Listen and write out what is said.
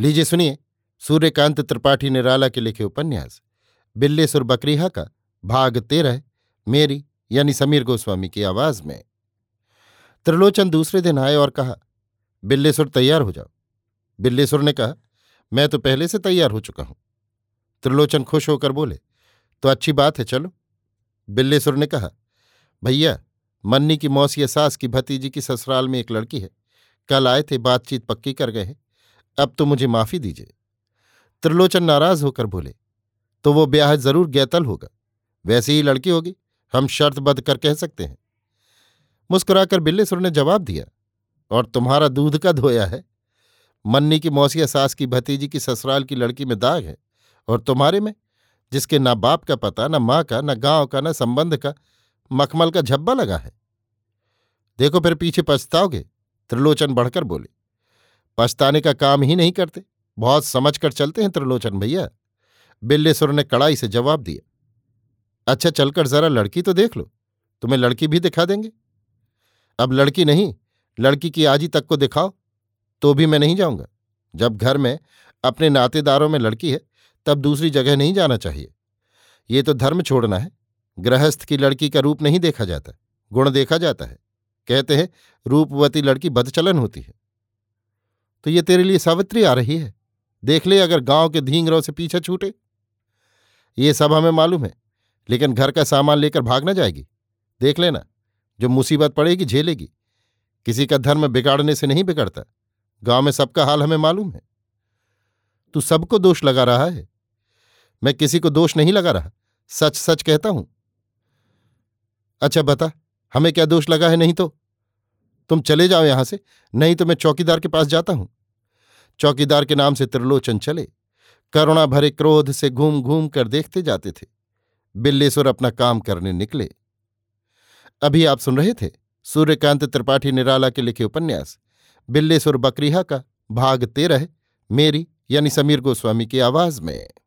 लीजिए सुनिए सूर्यकांत त्रिपाठी निराला के लिखे उपन्यास बिल्लेसुर बकरीहा का भाग 13 मेरी यानी समीर गोस्वामी की आवाज में। त्रिलोचन दूसरे दिन आए और कहा, बिल्लेसुर तैयार हो जाओ। बिल्लेसुर ने कहा, मैं तो पहले से तैयार हो चुका हूं। त्रिलोचन खुश होकर बोले, तो अच्छी बात है, चलो। बिल्लेसुर ने कहा, भैया मन्नी की मौसी सास की भतीजी की ससुराल में एक लड़की है, कल आए थे, बातचीत पक्की कर गए हैं, अब तो मुझे माफी दीजिए। त्रिलोचन नाराज होकर बोले, तो वो ब्याह जरूर गैतल होगा, वैसी ही लड़की होगी, हम शर्तबद्ध कर कह सकते हैं। मुस्कुराकर बिल्लेसुर ने जवाब दिया, और तुम्हारा दूध का धोया है। मन्नी की मौसी सास की भतीजी की ससुराल की लड़की में दाग है, और तुम्हारे में, जिसके ना बाप का पता, ना माँ का, ना गांव का, ना संबंध का, मखमल का झब्बा लगा है। देखो फिर पीछे पछताओगे। त्रिलोचन बढ़कर बोले, पछताने का काम ही नहीं करते, बहुत समझ कर चलते हैं त्रिलोचन भैया। बिल्लेसुर ने कड़ाई से जवाब दिया, अच्छा चलकर जरा लड़की तो देख लो, तुम्हें लड़की भी दिखा देंगे। अब लड़की नहीं, लड़की की आजी तक को दिखाओ तो भी मैं नहीं जाऊंगा। जब घर में अपने नातेदारों में लड़की है तब दूसरी जगह नहीं जाना चाहिए, ये तो धर्म छोड़ना है। गृहस्थ की लड़की का रूप नहीं देखा जाता, गुण देखा जाता है। कहते हैं रूपवती लड़की बदचलन होती है। तो ये तेरे लिए सावित्री आ रही है, देख ले, अगर गांव के धींगरों से पीछे छूटे। ये सब हमें मालूम है, लेकिन घर का सामान लेकर भाग न जाएगी, देख लेना, जो मुसीबत पड़ेगी झेलेगी। किसी का धर्म बिगाड़ने से नहीं बिगड़ता, गांव में सबका हाल हमें मालूम है। तू सबको दोष लगा रहा है, मैं किसी को दोष नहीं लगा रहा, सच सच कहता हूं। अच्छा बता, हमें क्या दोष लगा है? नहीं तो तुम चले जाओ यहां से, नहीं तो मैं चौकीदार के पास जाता हूं। चौकीदार के नाम से त्रिलोचन चले। करुणा भरे क्रोध से घूम घूम कर देखते जाते थे। बिल्लेसुर अपना काम करने निकले। अभी आप सुन रहे थे सूर्यकांत त्रिपाठी निराला के लिखे उपन्यास बिल्लेसुर बकरीहा का भाग 13 मेरी यानी समीर गोस्वामी की आवाज में।